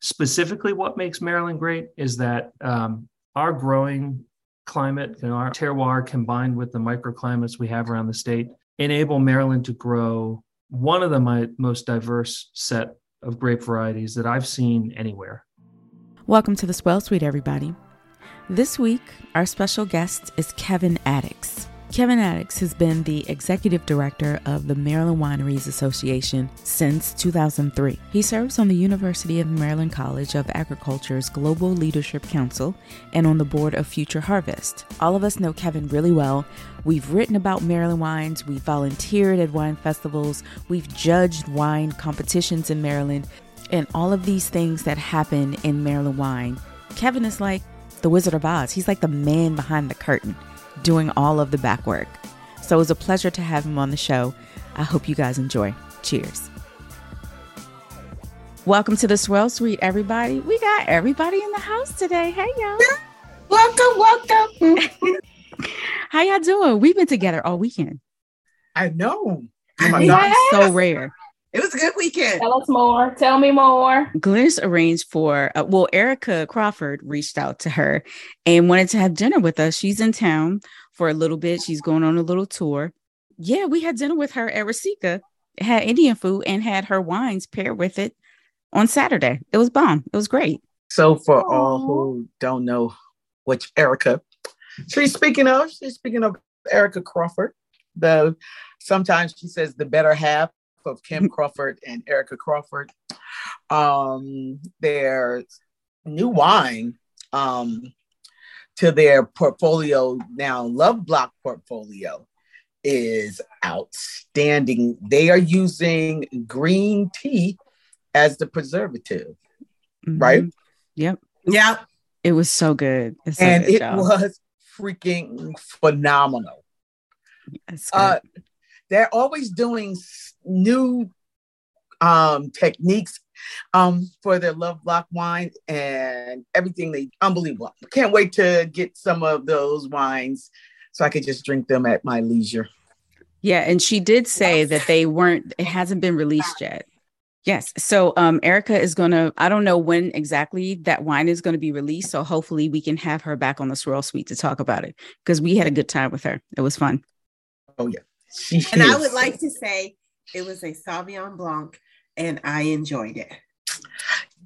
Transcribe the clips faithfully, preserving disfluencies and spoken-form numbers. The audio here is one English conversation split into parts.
Specifically, what makes Maryland great is that um, our growing climate and our terroir combined with the microclimates we have around the state enable Maryland to grow one of the my, most diverse set of grape varieties that I've seen anywhere. Welcome to the Swirl Suite, everybody. This week, our special guest is Kevin Atticks. Kevin Atticks has been the executive director of the Maryland Wineries Association since two thousand three. He serves on the University of Maryland College of Agriculture's Global Leadership Council and on the board of Future Harvest. All of us know Kevin really well. We've written about Maryland wines, we've volunteered at wine festivals, we've judged wine competitions in Maryland, and all of these things that happen in Maryland wine. Kevin is like the Wizard of Oz. He's like the man behind the curtain, doing all of the back work. So it was a pleasure to have him on the show. I hope you guys enjoy. Cheers. Welcome to the Swirl Suite, everybody. We got everybody in the house today. Hey, y'all. Welcome, welcome. How y'all doing? We've been together all weekend. I know. I'm yes. So rare. It was a good weekend. Tell us more. Tell me more. Glynis arranged for, uh, well, Erica Crawford reached out to her and wanted to have dinner with us. She's in town for a little bit. She's going on a little tour. Yeah, we had dinner with her at Rasika, had Indian food and had her wines paired with it on Saturday. It was bomb. It was great. So for Aww. all who don't know what Erica, she's speaking of, she's speaking of Erica Crawford. The sometimes she says the better half of Kim Crawford and Erica Crawford. Um, their new wine um, to their portfolio now, Love Block portfolio, is outstanding. They are using green tea as the preservative, mm-hmm. right? Yep. Yeah. It was so good. It's so and good, it y'all. was freaking phenomenal. Yes, uh, they're always doing new um, techniques um, for their Love Block wine and everything. They unbelievable. Can't wait to get some of those wines so I could just drink them at my leisure. Yeah. And she did say that they weren't, it hasn't been released yet. Yes. So um, Erica is going to, I don't know when exactly that wine is going to be released. So hopefully we can have her back on the Swirl Suite to talk about it because we had a good time with her. It was fun. Oh, yeah. She and is. I would like to say it was a Sauvignon Blanc and I enjoyed it.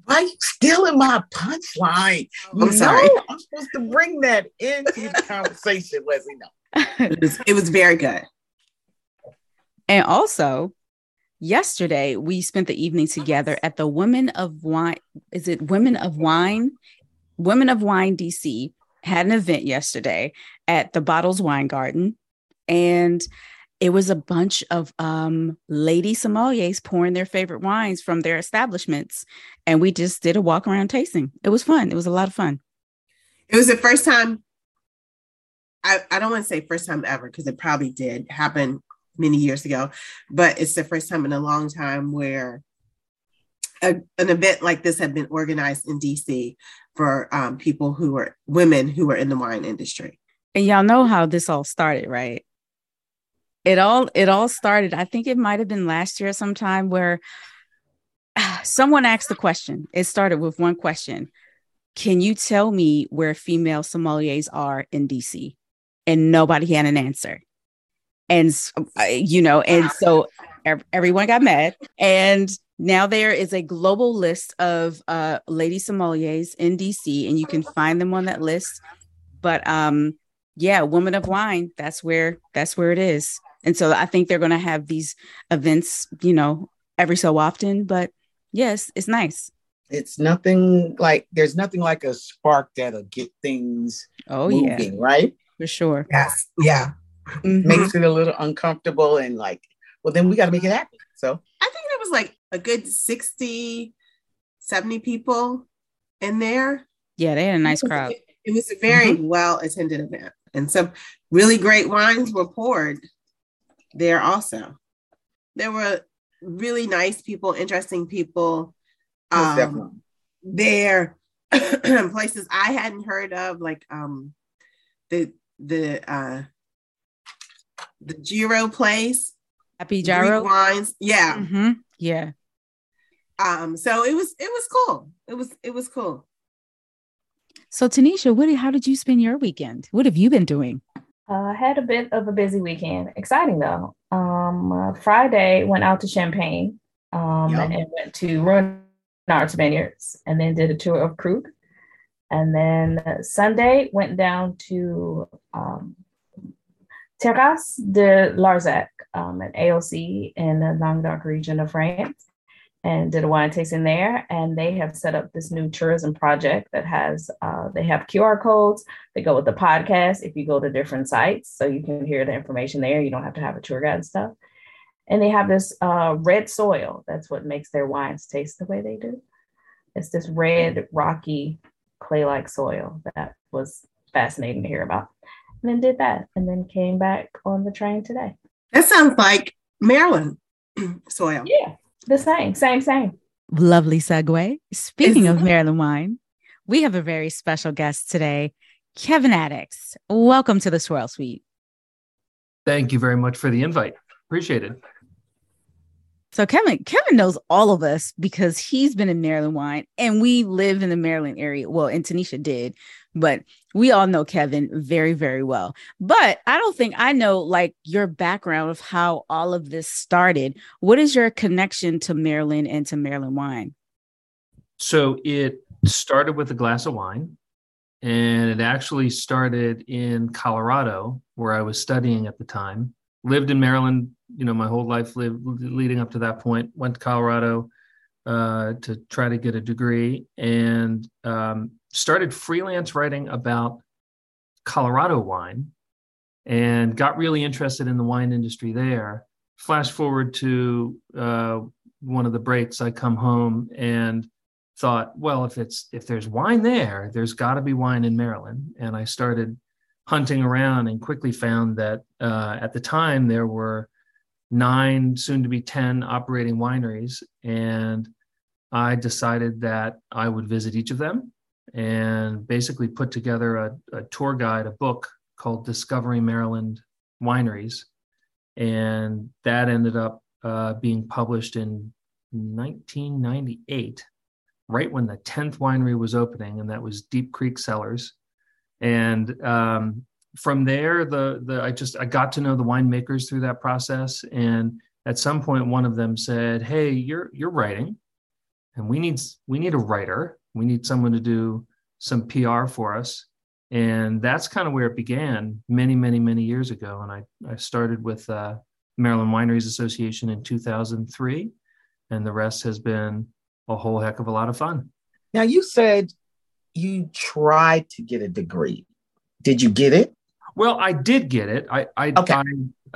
Why are you stealing my punchline? I'm sorry. No, I'm supposed to bring that into the conversation, Leslie. No. It was, it was very good. And also, yesterday we spent the evening together at the Women of Wine. Is it Women of Wine? Women of Wine D C had an event yesterday at the Bottles Wine Garden. And it was a bunch of um, lady sommeliers pouring their favorite wines from their establishments. And we just did a walk around tasting. It was fun. It was a lot of fun. It was the first time. I, I don't want to say first time ever, because it probably did happen many years ago. But it's the first time in a long time where a, an event like this had been organized in D C for um, people who are women who are in the wine industry. And y'all know how this all started, right? It all it all started, I think it might have been last year sometime, where someone asked the question. It started with one question. Can you tell me where female sommeliers are in D C? And nobody had an answer. And, you know, and so everyone got mad. And now there is a global list of uh, lady sommeliers in D C, and you can find them on that list. But um, yeah, Women of Wine, that's where that's where it is. And so I think they're going to have these events, you know, every so often. But yes, it's nice. It's nothing like there's nothing like a spark that'll get things oh, moving, yeah. right? For sure. Yes. Yeah. Mm-hmm. Makes it a little uncomfortable and like, well, then we got to make it happen. So I think there was like a good sixty, seventy people in there. Yeah, they had a nice crowd. It was a very mm-hmm. well attended event. And some really great wines were poured there also. There were really nice people, interesting people um, there. Places I hadn't heard of, like um, the the uh, the Jiro place. Happy Jiro wines, yeah, mm-hmm. yeah. Um, so it was it was cool. It it was, it was cool. So Tanisha, what, how did you spend your weekend? What have you been doing? I uh, had a bit of a busy weekend. Exciting though. Um, uh, Friday went out to Champaign um, yep. and went to Ruinart Vineyards and then did a tour of Krug. And then uh, Sunday went down to um, Terrasse de Larzac, um, an A O C in the Languedoc region of France, and did a wine tasting there. And they have set up this new tourism project that has, uh, they have Q R codes that go with the podcast if you go to different sites. So you can hear the information there. You don't have to have a tour guide and stuff. And they have this uh, red soil. That's what makes their wines taste the way they do. It's this red, rocky, clay-like soil that was fascinating to hear about. And then did that and then came back on the train today. That sounds like Maryland soil. Yeah. The same, same, same. Lovely segue. Speaking of Maryland wine, we have a very special guest today, Kevin Atticks. Welcome to the Swirl Suite. Thank you very much for the invite. Appreciate it. So Kevin, Kevin knows all of us because he's been in Maryland wine and we live in the Maryland area. Well, and Tanisha did, but we all know Kevin very, very well. But I don't think I know like your background of how all of this started. What is your connection to Maryland and to Maryland wine? So it started with a glass of wine, and it actually started in Colorado where I was studying at the time. Lived in Maryland, you know, my whole life lived leading up to that point, went to Colorado uh, to try to get a degree and um, started freelance writing about Colorado wine and got really interested in the wine industry there. Flash forward to uh, one of the breaks, I come home and thought, well, if it's if there's wine there, there's got to be wine in Maryland. And I started hunting around and quickly found that uh, at the time there were nine, soon to be ten operating wineries. And I decided that I would visit each of them and basically put together a, a tour guide, a book called Discovering Maryland Wineries. And that ended up uh, being published in nineteen ninety-eight, right when the tenth winery was opening, and that was Deep Creek Cellars. And um, from there, the the I just I got to know the winemakers through that process. And at some point, one of them said, "Hey, you're you're writing, and we need we need a writer. We need someone to do some P R for us." And that's kind of where it began many, many, many years ago. And I I started with uh, Maryland Wineries Association in two thousand three, and the rest has been a whole heck of a lot of fun. Now you said you tried to get a degree. Did you get it? Well, I did get it. I, I, okay. I,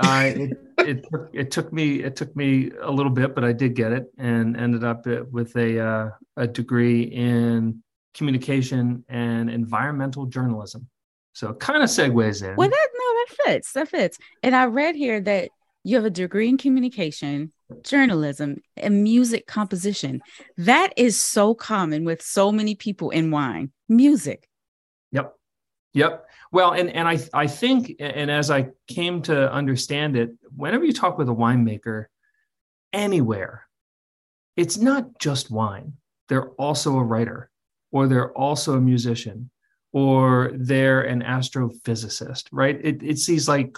I it, it, took, it took me, it took me a little bit, but I did get it and ended up with a uh, a degree in communication and environmental journalism. So it kind of segues in. Well, that no, that fits. That fits. And I read here that you have a degree in communication, journalism, and music composition. That is so common with so many people in wine. Music. Yep. Yep. Well, and and I I think, and as I came to understand it, whenever you talk with a winemaker anywhere, it's not just wine. They're also a writer, or they're also a musician, or they're an astrophysicist, right? It, it's these like,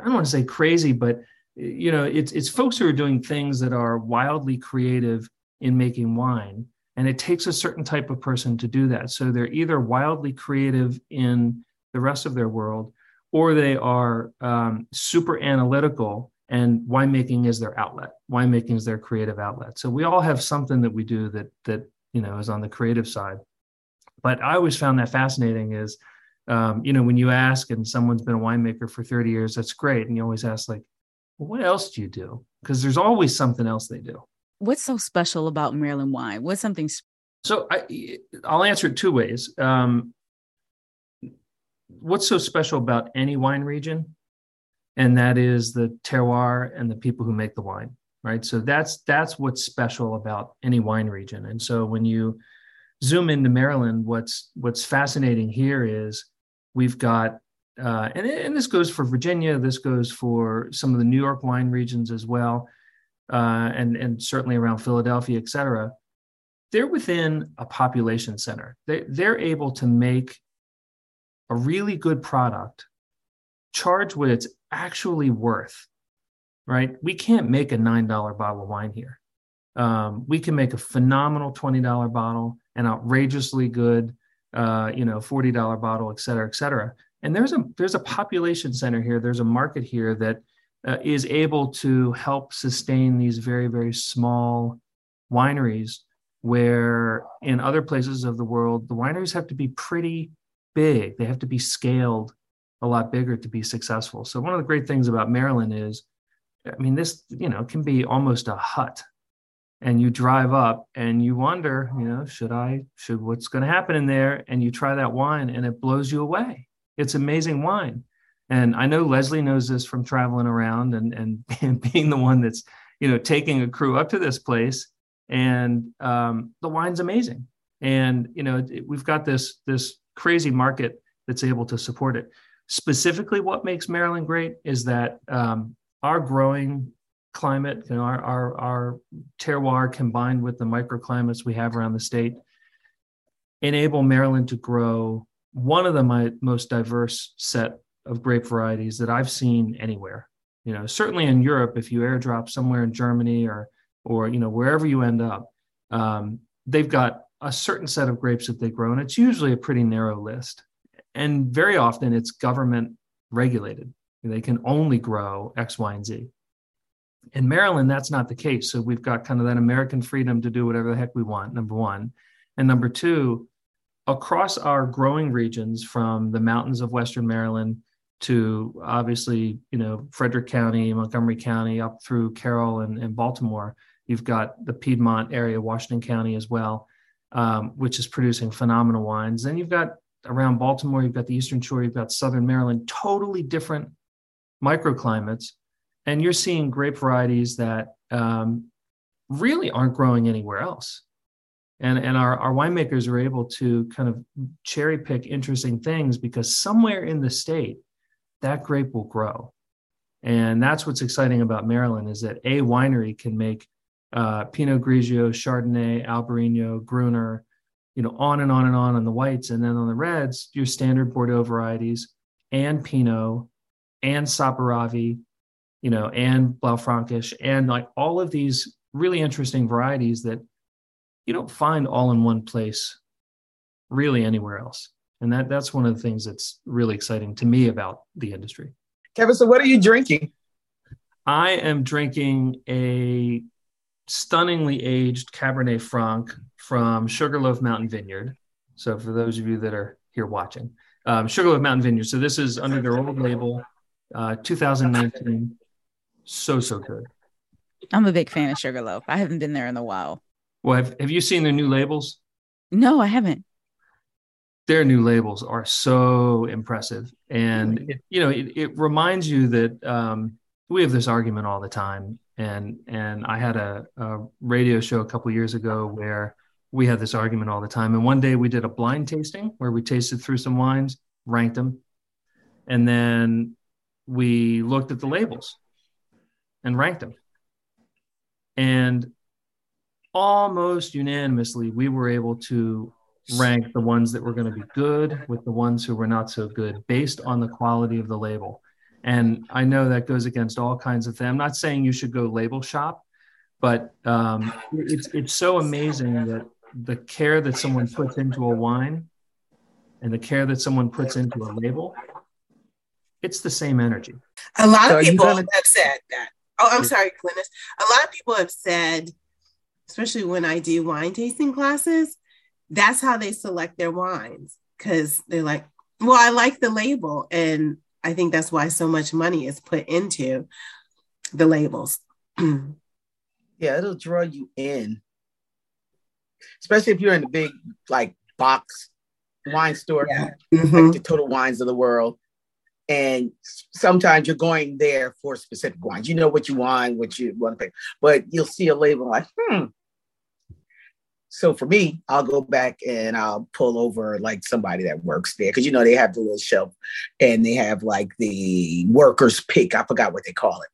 I don't want to say crazy, but you know, it's it's folks who are doing things that are wildly creative in making wine. And it takes a certain type of person to do that. So they're either wildly creative in the rest of their world, or they are um, super analytical, and winemaking is their outlet. Winemaking is their creative outlet. So we all have something that we do that, that you know, is on the creative side. But I always found that fascinating is, um, you know, when you ask and someone's been a winemaker for thirty years, that's great. And you always ask like, well, what else do you do? Because there's always something else they do. What's so special about Maryland wine? What's something? Sp- so I, I'll answer it two ways. Um, what's so special about any wine region? And that is the terroir and the people who make the wine, right? So that's that's what's special about any wine region. And so when you zoom into Maryland, what's what's fascinating here is we've got, uh, and, and this goes for Virginia, this goes for some of the New York wine regions as well, uh, and, and certainly around Philadelphia, et cetera. they're within a population center. They, they're able to make a really good product, charge what it's actually worth, right? We can't make a nine dollar bottle of wine here. Um, we can make a phenomenal twenty dollar bottle, an outrageously good, uh, you know, forty dollar bottle, et cetera, et cetera. And there's a there's a population center here. There's a market here that uh, is able to help sustain these very, very small wineries, where in other places of the world, the wineries have to be pretty big. They have to be scaled a lot bigger to be successful. So one of the great things about Maryland is, I mean, this, you know, can be almost a hut. And you drive up and you wonder, you know, should I, should what's going to happen in there? And you try that wine and it blows you away. It's amazing wine. And I know Leslie knows this from traveling around and, and, and being the one that's, you know, taking a crew up to this place. And um, the wine's amazing. And, you know, it, we've got this, this crazy market that's able to support it. Specifically, what makes Maryland great is that um, our growing climate, you know, our, our, our terroir combined with the microclimates we have around the state enable Maryland to grow one of the my, most diverse set of grape varieties that I've seen anywhere. You know, certainly in Europe, if you airdrop somewhere in Germany or, or, you know, wherever you end up, um, they've got a certain set of grapes that they grow, and it's usually a pretty narrow list. And very often it's government regulated. They can only grow X, Y, and Z. In Maryland, that's not the case. So we've got kind of that American freedom to do whatever the heck we want, number one. And number two, across our growing regions, from the mountains of Western Maryland to obviously, you know, Frederick County, Montgomery County, up through Carroll and, and Baltimore, you've got the Piedmont area, Washington County as well, um, which is producing phenomenal wines. Then you've got around Baltimore, you've got the Eastern Shore, you've got Southern Maryland, totally different microclimates. And you're seeing grape varieties that um, really aren't growing anywhere else. And, and our, our winemakers are able to kind of cherry pick interesting things because somewhere in the state, that grape will grow. And that's what's exciting about Maryland is that a winery can make uh, Pinot Grigio, Chardonnay, Albarino, Gruner, you know, on and on and on on the whites. And then on the reds, your standard Bordeaux varieties and Pinot and Saperavi, you know, and Blaufränkisch, and like all of these really interesting varieties that you don't find all in one place really anywhere else. And that that's one of the things that's really exciting to me about the industry. Kevin, so what are you drinking? I am drinking a stunningly aged Cabernet Franc from Sugarloaf Mountain Vineyard. So for those of you that are here watching, um, Sugarloaf Mountain Vineyard. So this is under their old label, uh, two thousand nineteen. So, so good. I'm a big fan of Sugarloaf. I haven't been there in a while. Well, have, have you seen their new labels? No, I haven't. Their new labels are so impressive. And, it, you know, it, it reminds you that um, we have this argument all the time. And and I had a, a radio show a couple of years ago where we had this argument all the time. And one day we did a blind tasting where we tasted through some wines, ranked them. And then we looked at the labels and ranked them. And almost unanimously, we were able to rank the ones that were going to be good with the ones who were not so good based on the quality of the label. And I know that goes against all kinds of things. I'm not saying you should go label shop, but um, it's it's so amazing that the care that someone puts into a wine and the care that someone puts into a label, it's the same energy. A lot of people have said that. Oh, I'm sorry, Glynis. A lot of people have said, especially when I do wine tasting classes, that's how they select their wines, because they're like, well, I like the label. And I think that's why so much money is put into the labels. Yeah, it'll draw you in, especially if you're in the big, like, box wine store, yeah. Mm-hmm. Like the Total Wines of the world. And sometimes you're going there for specific wines. You know what you want, what you want to pick, but you'll see a label like, hmm. So for me, I'll go back and I'll pull over like somebody that works there, because, you know, they have the little shelf and they have like the workers' pick. I forgot what they call it.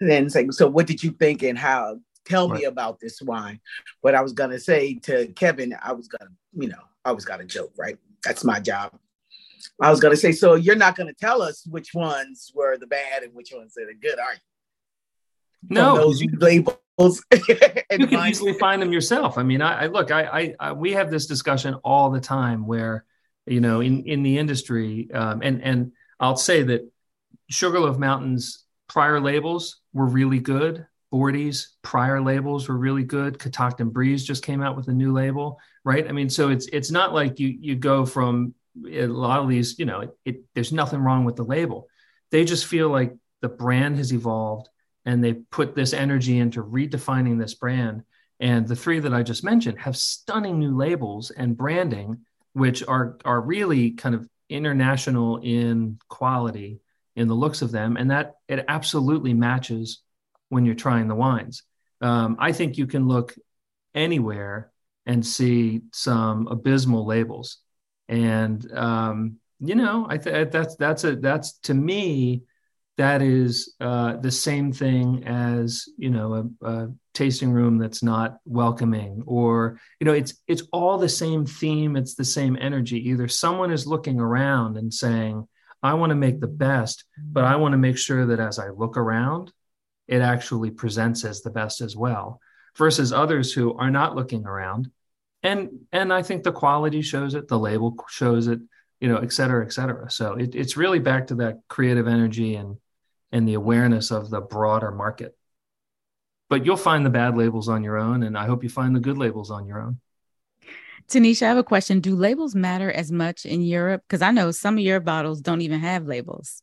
And then it's like, so what did you think and how tell right. me about this wine. But I was going to say to Kevin, I was going to, you know, I was going to joke, right? That's my job. I was going to say, so you're not going to tell us which ones were the bad and which ones are the good, are you? No. From those labels. and you can easily find them yourself. I mean, I, I look, I, I, I, we have this discussion all the time where, you know, in, in the industry, um, and, and I'll say that Sugarloaf Mountain's prior labels were really good. Bordy's prior labels were really good. Catoctin Breeze just came out with a new label, right? I mean, so it's, it's not like you, you go from a lot of these, you know, it, it, there's nothing wrong with the label. They just feel like the brand has evolved. And they put this energy into redefining this brand. And the three that I just mentioned have stunning new labels and branding, which are, are really kind of international in quality in the looks of them. And that it absolutely matches when you're trying the wines. Um, I think you can look anywhere and see some abysmal labels. And, um, you know, I th- that's, that's a, that's to me, that is uh, the same thing as, you know, a, a tasting room that's not welcoming, or, you know, it's it's all the same theme. It's the same energy. Either someone is looking around and saying, I want to make the best, but I want to make sure that as I look around, it actually presents as the best as well, versus others who are not looking around. And and I think the quality shows it, the label shows it, you know, et cetera, et cetera. So it, it's really back to that creative energy and and the awareness of the broader market. But you'll find the bad labels on your own, and I hope you find the good labels on your own. Tanisha, I have a question. Do labels matter as much in Europe? Because I know some of your bottles don't even have labels.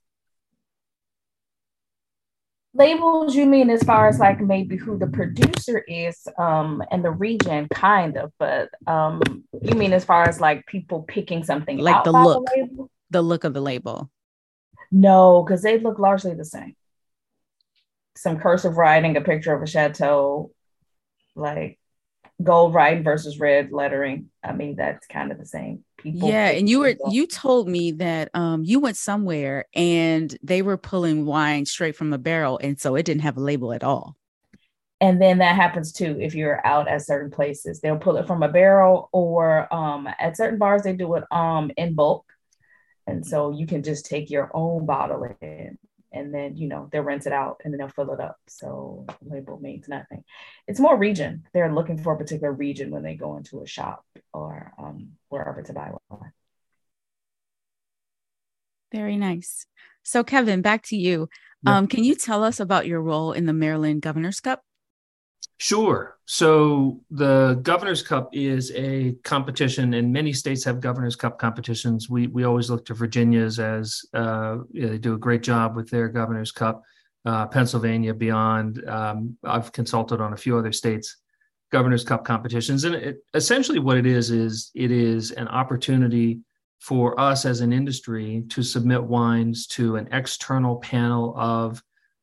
Labels, you mean as far as like maybe who the producer is um, and the region, kind of, but um, you mean as far as like people picking something like out the look, the, label? The look of the label? No, because they look largely the same. Some cursive writing, a picture of a chateau, like gold writing versus red lettering. I mean, that's kind of the same. People yeah. And you were, you told me that um, you went somewhere and they were pulling wine straight from a barrel. And so it didn't have a label at all. And then that happens too. If you're out at certain places, they'll pull it from a barrel, or um, at certain bars, they do it um, in bulk. And so you can just take your own bottle in, and then, you know, they'll rinse it out and then they'll fill it up. So label means nothing. It's more region. They're looking for a particular region when they go into a shop or um, wherever to buy wine. Very nice. So Kevin, back to you. Yeah. Um, can you tell us about your role in the Maryland Governor's Cup? Sure. So the Governor's Cup is a competition, and many states have Governor's Cup competitions. We we always look to Virginia's as uh, you know, they do a great job with their Governor's Cup. Uh, Pennsylvania, beyond. Um, I've consulted on a few other states' Governor's Cup competitions, and it, essentially what it is is it is an opportunity for us as an industry to submit wines to an external panel of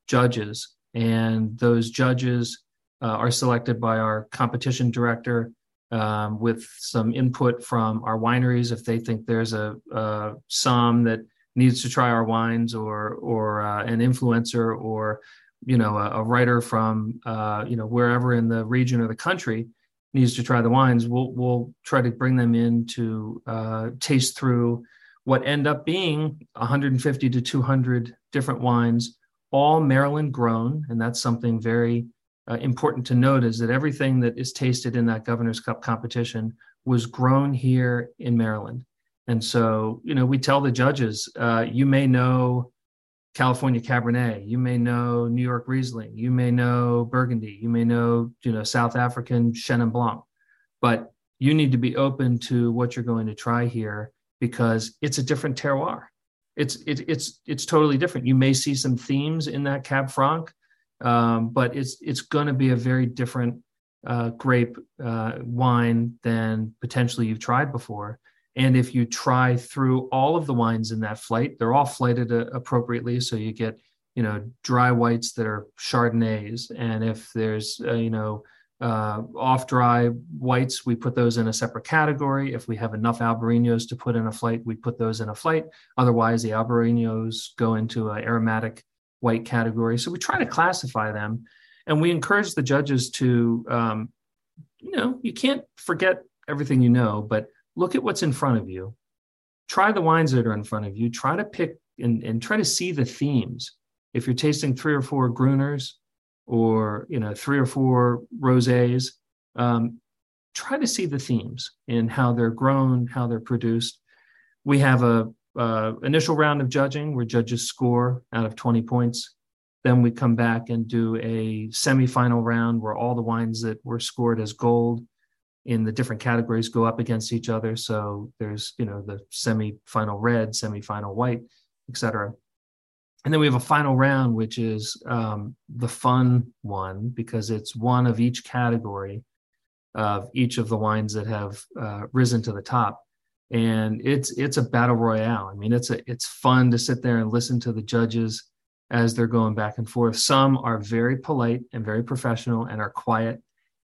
judges, and those judges Uh, are selected by our competition director um, with some input from our wineries if they think there's a, a som that needs to try our wines, or or uh, an influencer, or you know a, a writer from uh, you know wherever in the region or the country needs to try the wines. We'll we'll try to bring them in to uh, taste through what end up being one hundred fifty to two hundred different wines, all Maryland grown, and that's something very Uh, important to note is that everything that is tasted in that Governor's Cup competition was grown here in Maryland. And so, you know, we tell the judges, uh, you may know California Cabernet, you may know New York Riesling, you may know Burgundy, you may know, you know, South African Chenin Blanc, but you need to be open to what you're going to try here because it's a different terroir. It's, it, it's, it's totally different. You may see some themes in that Cab Franc, Um, but it's it's going to be a very different uh, grape uh, wine than potentially you've tried before. And if you try through all of the wines in that flight, they're all flighted uh, appropriately. So you get, you know, dry whites that are Chardonnays. And if there's, uh, you know, uh, off-dry whites, we put those in a separate category. If we have enough Albariños to put in a flight, we put those in a flight. Otherwise, the Albariños go into an aromatic white category. So we try to classify them. And we encourage the judges to, um, you know, you can't forget everything you know, but look at what's in front of you. Try the wines that are in front of you. Try to pick and, and try to see the themes. If you're tasting three or four Gruners or, you know, three or four rosés, um, try to see the themes in how they're grown, how they're produced. We have a uh, initial round of judging where judges score out of twenty points. Then we come back and do a semifinal round where all the wines that were scored as gold in the different categories go up against each other. So there's, you know, the semi-final red, semi-final white, et cetera. And then we have a final round, which is um, the fun one, because it's one of each category of each of the wines that have uh, risen to the top. And it's it's a battle royale. I mean, it's a it's fun to sit there and listen to the judges as they're going back and forth. Some are very polite and very professional and are quiet.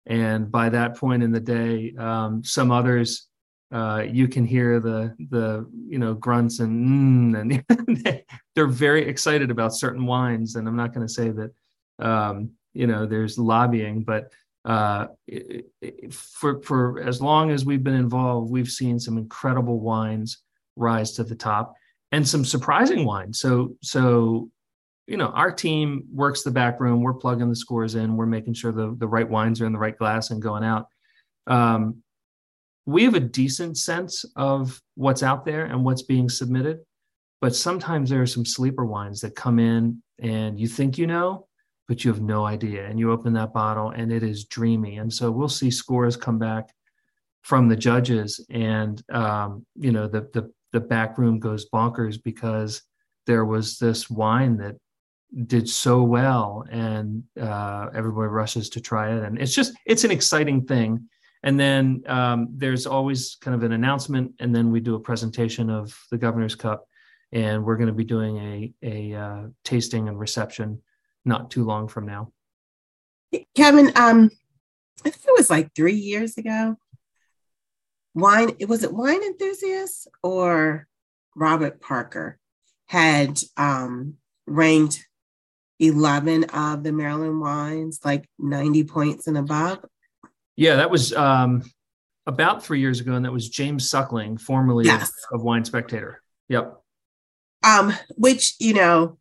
And by that point in the day, um, some others, uh, you can hear the, the you know, grunts and, mm, and they're very excited about certain wines. And I'm not going to say that, um, you know, there's lobbying, but uh, it, it, for, for as long as we've been involved, we've seen some incredible wines rise to the top and some surprising wines. So, so, you know, our team works the back room. We're plugging the scores in. We're making sure the, the right wines are in the right glass and going out. Um, we have a decent sense of what's out there and what's being submitted, but sometimes there are some sleeper wines that come in and you think you know, but you have no idea. And you open that bottle and it is dreamy. And so we'll see scores come back from the judges and, um, you know, the, the, the back room goes bonkers because there was this wine that did so well and uh, everybody rushes to try it. And it's just, it's an exciting thing. And then um, there's always kind of an announcement. And then we do a presentation of the Governor's Cup, and we're going to be doing a, a uh, tasting and reception not too long from now. Kevin, um, I think it was like three years ago. Wine, was it Wine Enthusiast or Robert Parker had um, ranked eleven of the Maryland wines, like ninety points and above? Yeah, that was um, about three years ago. And that was James Suckling, formerly yes. of, of Wine Spectator. Yep. Um, which, you know,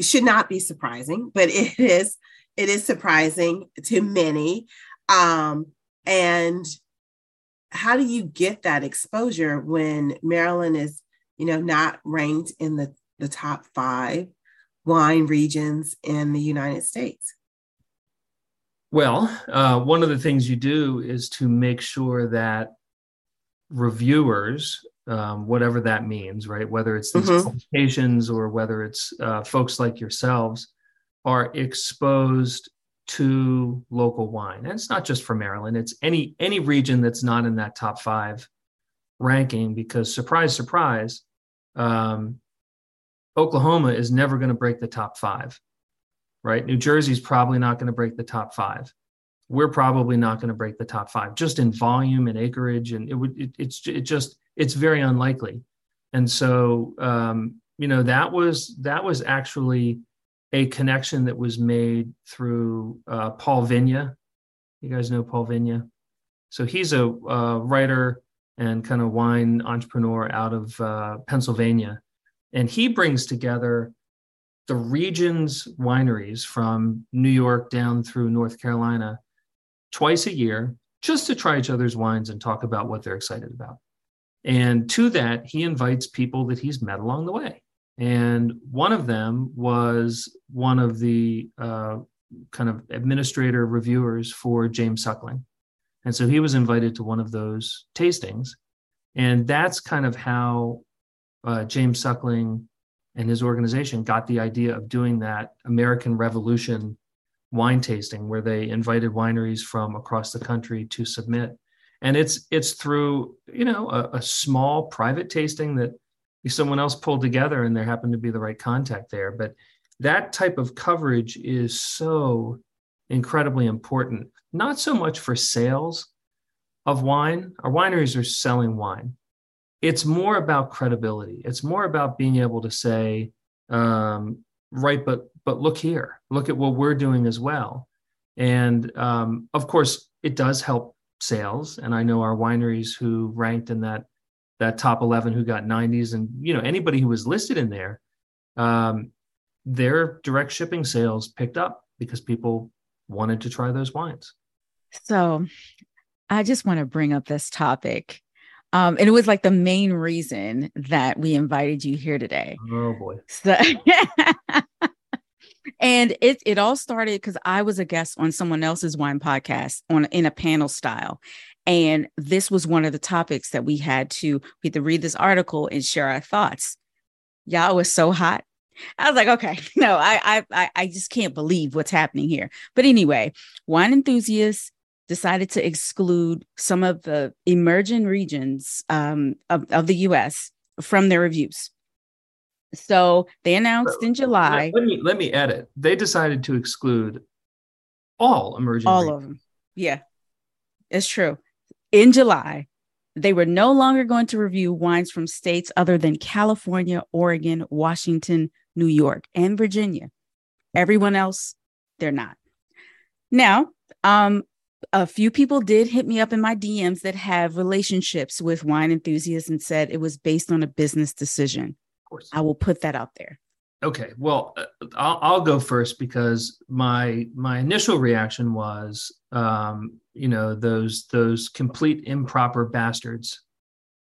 should not be surprising, but it is, it is surprising to many. Um, and how do you get that exposure when Maryland is, you know, not ranked in the, the top five wine regions in the United States? Well, uh, one of the things you do is to make sure that reviewers, um, whatever that means, right, whether it's these mm-hmm. publications or whether it's uh, folks like yourselves, are exposed to local wine. And it's not just for Maryland. It's any any region that's not in that top five ranking, because surprise, surprise, um, Oklahoma is never going to break the top five, right? New Jersey's probably not going to break the top five. We're probably not going to break the top five, just in volume and acreage, and it would it, it's it just it's very unlikely. And so, um, you know, that was that was actually a connection that was made through uh, Paul Vigna. You guys know Paul Vigna, so he's a uh, writer and kind of wine entrepreneur out of uh, Pennsylvania. And he brings together the region's wineries from New York down through North Carolina twice a year just to try each other's wines and talk about what they're excited about. And to that, he invites people that he's met along the way. And one of them was one of the uh, kind of administrator reviewers for James Suckling. And so he was invited to one of those tastings. And that's kind of how Uh, James Suckling and his organization got the idea of doing that American Revolution wine tasting, where they invited wineries from across the country to submit. And it's it's through, you know, a, a small private tasting that someone else pulled together, and there happened to be the right contact there. But that type of coverage is so incredibly important, not so much for sales of wine. Our wineries are selling wine. It's more about credibility. It's more about being able to say, um, right, but but look here, look at what we're doing as well. And um, of course, it does help sales. And I know our wineries who ranked in that that top eleven who got nineties, and you know anybody who was listed in there, um, their direct shipping sales picked up because people wanted to try those wines. So I just want to bring up this topic. Um, and it was like the main reason that we invited you here today. Oh boy. So, and it, it all started because I was a guest on someone else's wine podcast on in a panel style. And this was one of the topics that we had to, we had to read this article and share our thoughts. Y'all was so hot. I was like, okay, no, I, I, I just can't believe what's happening here. But anyway, Wine Enthusiasts decided to exclude some of the emerging regions um, of, of the U S from their reviews. So they announced in July. Let me let me edit. They decided to exclude all emerging all regions. Of them. Yeah, it's true. In July, they were no longer going to review wines from states other than California, Oregon, Washington, New York, and Virginia. Everyone else, they're not. Now, um, a few people did hit me up in my D Ms that have relationships with Wine Enthusiasts and said it was based on a business decision. Of course. I will put that out there. Okay. Well, I'll, I'll go first because my, my initial reaction was, um, you know, those, those complete improper bastards.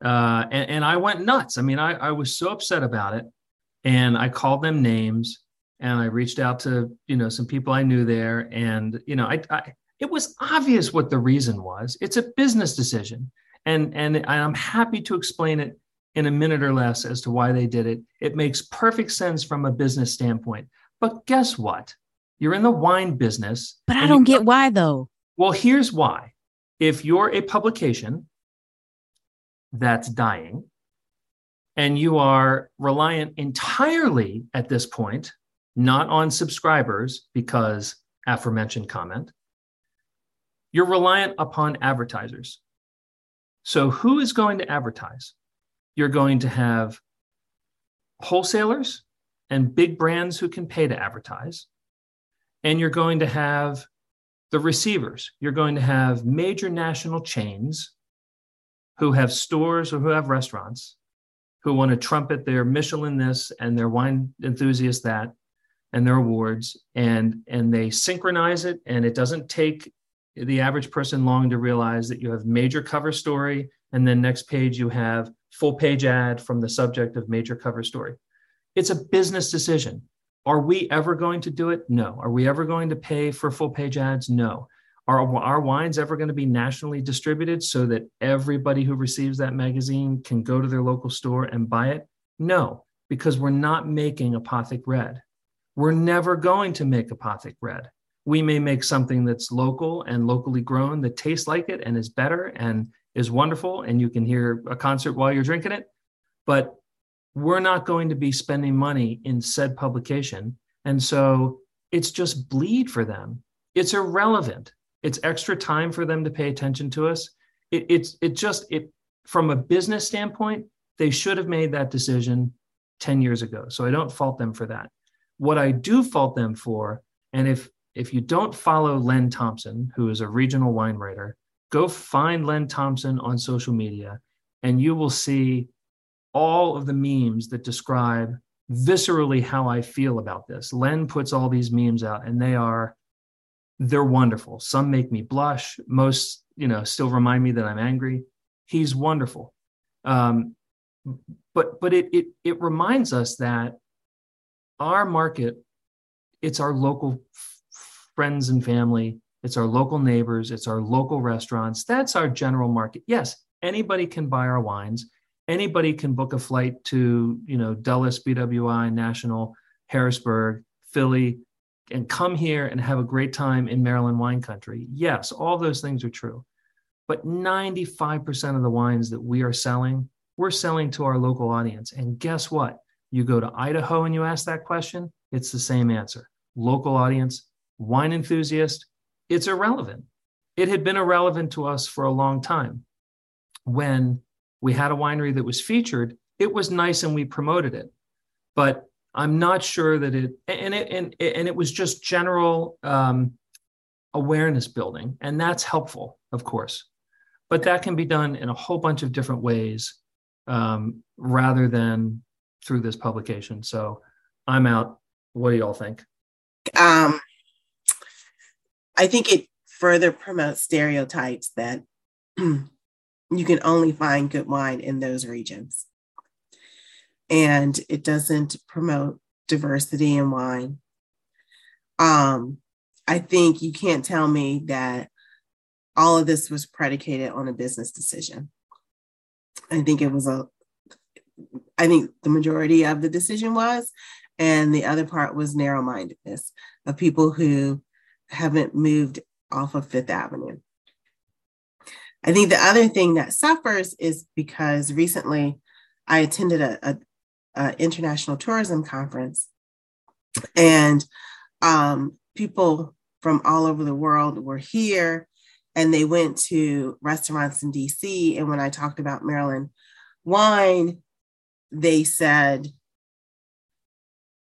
Uh, and, and I went nuts. I mean, I, I was so upset about it, and I called them names, and I reached out to, you know, some people I knew there, and, you know, I, I, it was obvious what the reason was. It's a business decision. And, and I'm happy to explain it in a minute or less as to why they did it. It makes perfect sense from a business standpoint. But guess what? You're in the wine business. But I don't get why, though. Well, here's why. If you're a publication that's dying and you are reliant entirely at this point, not on subscribers because aforementioned comment, you're reliant upon advertisers. So who is going to advertise? You're going to have wholesalers and big brands who can pay to advertise. And you're going to have the receivers. You're going to have major national chains who have stores or who have restaurants who want to trumpet their Michelin this and their Wine Enthusiast that and their awards. And, and they synchronize it. And it doesn't take the average person long to realize that you have major cover story, and then next page you have full page ad from the subject of major cover story. It's a business decision. Are we ever going to do it? No. Are we ever going to pay for full page ads? No. Are our wines ever going to be nationally distributed so that everybody who receives that magazine can go to their local store and buy it? No, because we're not making Apothic Red. We're never going to make Apothic Red. We may make something that's local and locally grown that tastes like it and is better and is wonderful, and you can hear a concert while you're drinking it, but we're not going to be spending money in said publication. And so it's just bleed for them. It's irrelevant. It's extra time for them to pay attention to us. It, it's it just, it from a business standpoint, they should have made that decision ten years ago. So I don't fault them for that. What I do fault them for, and if If you don't follow Len Thompson, who is a regional wine writer, go find Len Thompson on social media, and you will see all of the memes that describe viscerally how I feel about this. Len puts all these memes out, and they are, they're wonderful. Some make me blush. Most, you know, still remind me that I'm angry. He's wonderful. Um, but but it it it reminds us that our market, it's our local friends and family, it's our local neighbors, it's our local restaurants. That's our general market. Yes, anybody can buy our wines. Anybody can book a flight to, you know, Dulles, B W I, National, Harrisburg, Philly, and come here and have a great time in Maryland wine country. Yes, all those things are true. But ninety-five percent of the wines that we are selling, we're selling to our local audience. And guess what? You go to Idaho and you ask that question, it's the same answer. Local audience, Wine Enthusiast, it's irrelevant. It had been irrelevant to us for a long time. When we had a winery that was featured, it was nice and we promoted it. But I'm not sure that it, and it, and, and it was just general um, awareness building. And that's helpful, of course, but that can be done in a whole bunch of different ways um, rather than through this publication. So I'm out. What do y'all think? Um, I think it further promotes stereotypes that you can only find good wine in those regions. And it doesn't promote diversity in wine. Um, I think you can't tell me that all of this was predicated on a business decision. I think it was a, I think the majority of the decision was, and the other part was narrow-mindedness of people who haven't moved off of Fifth Avenue. I think the other thing that suffers is because recently I attended a, a Uh, international tourism conference, and um, people from all over the world were here, and they went to restaurants in D C. And when I talked about Maryland wine, they said,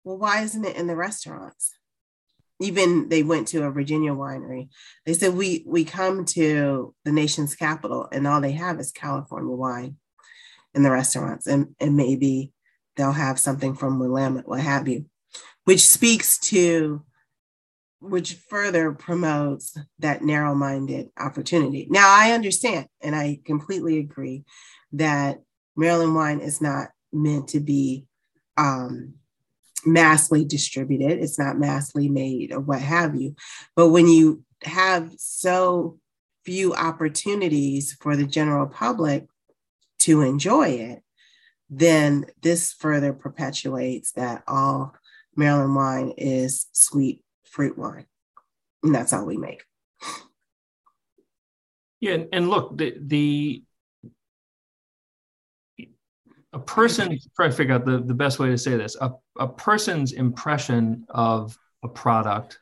well, why isn't it in the restaurants? Even they went to a Virginia winery. They said, we, we come to the nation's capital and all they have is California wine in the restaurants, and, and maybe they'll have something from Willamette, what have you, which speaks to, which further promotes that narrow-minded opportunity. Now, I understand, and I completely agree that Maryland wine is not meant to be um, massively distributed. It's not massively made or what have you. But when you have so few opportunities for the general public to enjoy it, then this further perpetuates that all Maryland wine is sweet fruit wine. And that's all we make. Yeah. And look, the, the a person, try to figure out the, the best way to say this, a, a person's impression of a product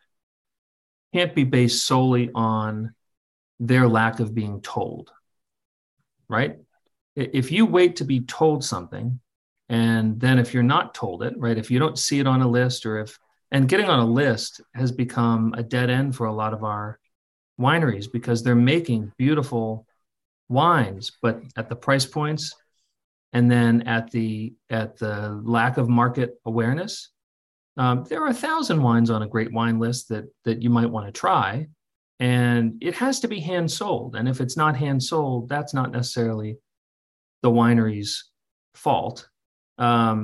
can't be based solely on their lack of being told, right? If you wait to be told something, and then if you're not told it, right, if you don't see it on a list, or if, and getting on a list has become a dead end for a lot of our wineries because they're making beautiful wines, but at the price points and then at the at the lack of market awareness, um, there are a thousand wines on a great wine list that that you might want to try, and it has to be hand sold. And if it's not hand sold, that's not necessarily the winery's fault. Um,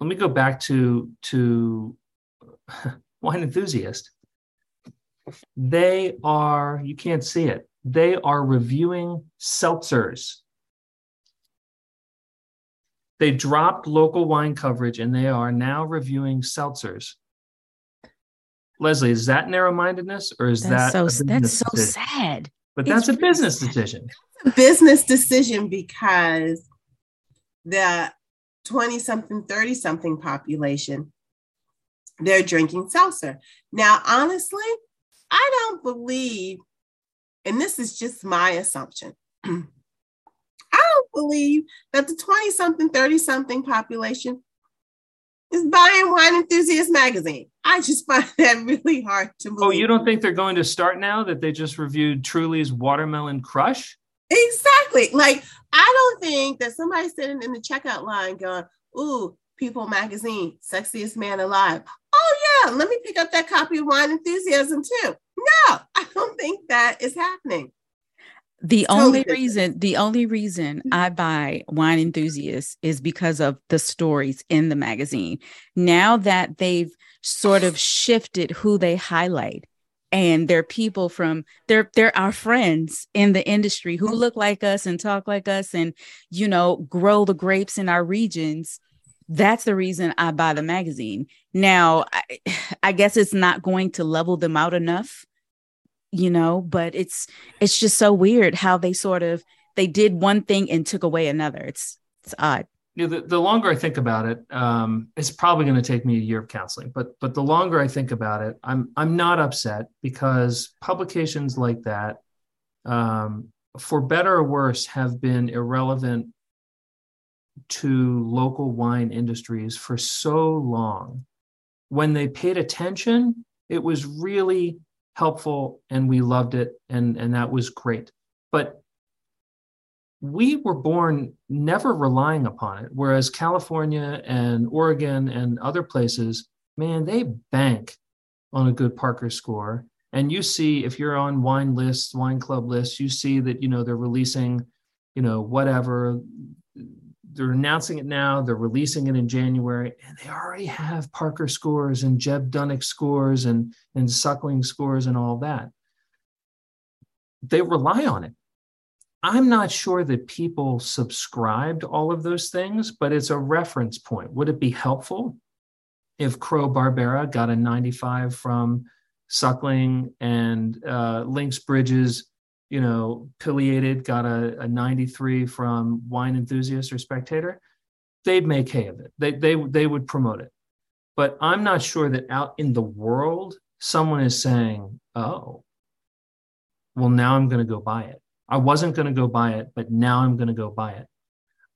let me go back to to Wine Enthusiast. They are, you can't see it, they are reviewing seltzers. They dropped local wine coverage and they are now reviewing seltzers. Leslie, is that narrow-mindedness, or is that's that so, that's so decision? Sad. But that's it's a business sad. decision. Business decision, because the twenty-something, thirty-something population, they're drinking seltzer. Now, honestly, I don't believe, and this is just my assumption, I don't believe that the twenty-something, thirty-something population is buying Wine Enthusiast magazine. I just find that really hard to believe. Oh, you don't think they're going to start now that they just reviewed Truly's Watermelon Crush? Exactly. Like, I don't think that somebody sitting in the checkout line going, ooh, People magazine, sexiest man alive. Oh, yeah, let me pick up that copy of Wine Enthusiasm, too. No, I don't think that is happening. The only reason, the only reason I buy Wine Enthusiast is because of the stories in the magazine. Now that they've sort of shifted who they highlight, and they're people from, they're, they're our friends in the industry who look like us and talk like us and, you know, grow the grapes in our regions. That's the reason I buy the magazine. Now, I, I guess it's not going to level them out enough, you know, but it's, it's just so weird how they sort of, they did one thing and took away another. It's, it's odd. You know, the, the longer I think about it, um, it's probably going to take me a year of counseling, but but the longer I think about it, I'm I'm not upset, because publications like that, um, for better or worse, have been irrelevant to local wine industries for so long. When they paid attention, it was really helpful and we loved it, and, and that was great. But we were born never relying upon it, whereas California and Oregon and other places, man, they bank on a good Parker score. And you see, if you're on wine lists, wine club lists, you see that, you know, they're releasing, you know, whatever. They're announcing it now. They're releasing it in January. And they already have Parker scores and Jeb Dunnick scores and, and Suckling scores and all that. They rely on it. I'm not sure that people subscribe to all of those things, but it's a reference point. Would it be helpful if Crow Barbera got a ninety-five from Suckling and uh, Lynx Bridges, you know, Pileated got a, a ninety-three from Wine Enthusiast or Spectator? They'd make hay of it. They, they, they would promote it. But I'm not sure that out in the world, someone is saying, oh, well, now I'm going to go buy it. I wasn't going to go buy it, but now I'm going to go buy it.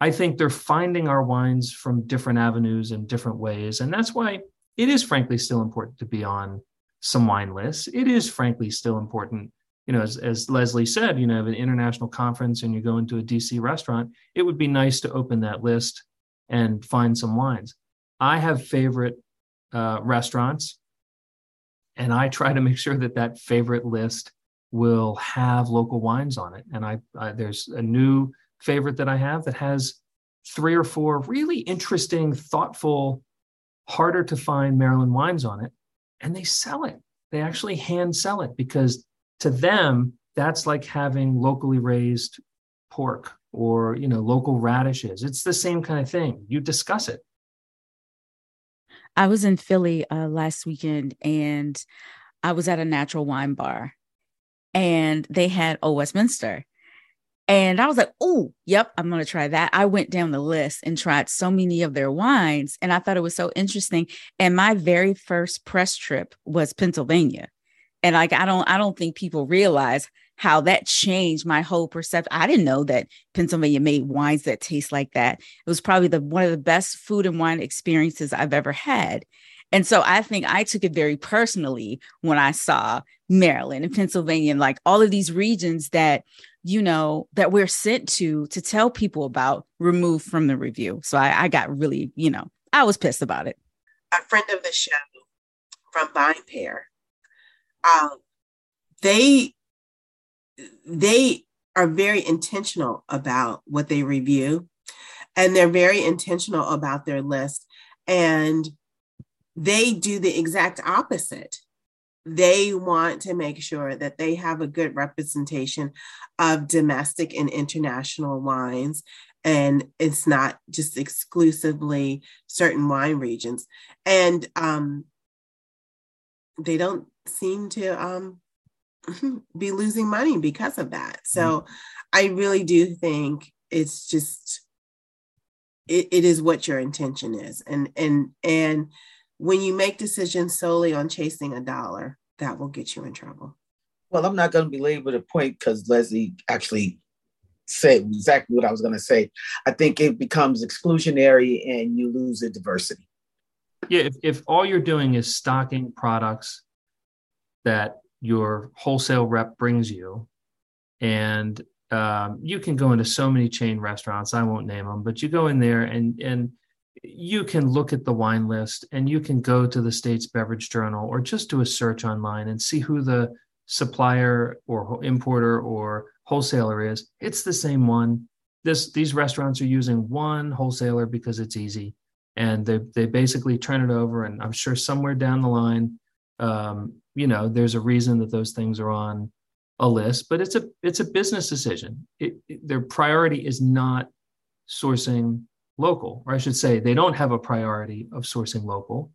I think they're finding our wines from different avenues and different ways. And that's why it is, frankly, still important to be on some wine lists. It is, frankly, still important. You know, as, as Leslie said, you know, have an international conference and you go into a D C restaurant, it would be nice to open that list and find some wines. I have favorite uh, restaurants, and I try to make sure that that favorite list will have local wines on it. And I, I there's a new favorite that I have that has three or four really interesting, thoughtful, harder to find Maryland wines on it. And they sell it. They actually hand sell it, because to them, that's like having locally raised pork or, you know, local radishes. It's the same kind of thing. You discuss it. I was in Philly uh, last weekend, and I was at a natural wine bar, and they had Old Westminster. And I was like, oh, yep, I'm going to try that. I went down the list and tried so many of their wines, and I thought it was so interesting. And my very first press trip was Pennsylvania. And like, I don't, I don't think people realize how that changed my whole perception. I didn't know that Pennsylvania made wines that taste like that. It was probably the one of the best food and wine experiences I've ever had. And so I think I took it very personally when I saw Maryland and Pennsylvania, and like all of these regions that, you know, that we're sent to, to tell people about, removed from the review. So I, I got really, you know, I was pissed about it. A friend of the show from Vine Pair, um, they, they are very intentional about what they review, and they're very intentional about their list. And they do the exact opposite. They want to make sure that they have a good representation of domestic and international wines, and it's not just exclusively certain wine regions. And um, they don't seem to um, be losing money because of that. So mm-hmm. I really do think it's just, it, it is what your intention is. And, and, and, when you make decisions solely on chasing a dollar, that will get you in trouble. Well, I'm not going to belabor the point because Leslie actually said exactly what I was going to say. I think it becomes exclusionary and you lose the diversity. Yeah, if, if all you're doing is stocking products that your wholesale rep brings you, and um, you can go into so many chain restaurants, I won't name them, but you go in there and and you can look at the wine list, and you can go to the state's beverage journal or just do a search online and see who the supplier or importer or wholesaler is. It's the same one. This, these restaurants are using one wholesaler because it's easy, and they, they basically turn it over. And I'm sure somewhere down the line, um, you know, there's a reason that those things are on a list, but it's a, it's a business decision. It, it, their priority is not sourcing local, or I should say they don't have a priority of sourcing local.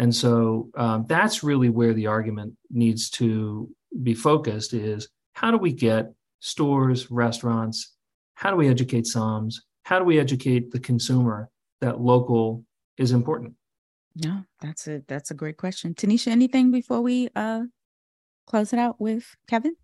And so um, that's really where the argument needs to be focused, is how do we get stores, restaurants, how do we educate S O Ms? How do we educate the consumer that local is important? Yeah, that's a, that's a great question. Tanisha, anything before we uh, close it out with Kevin?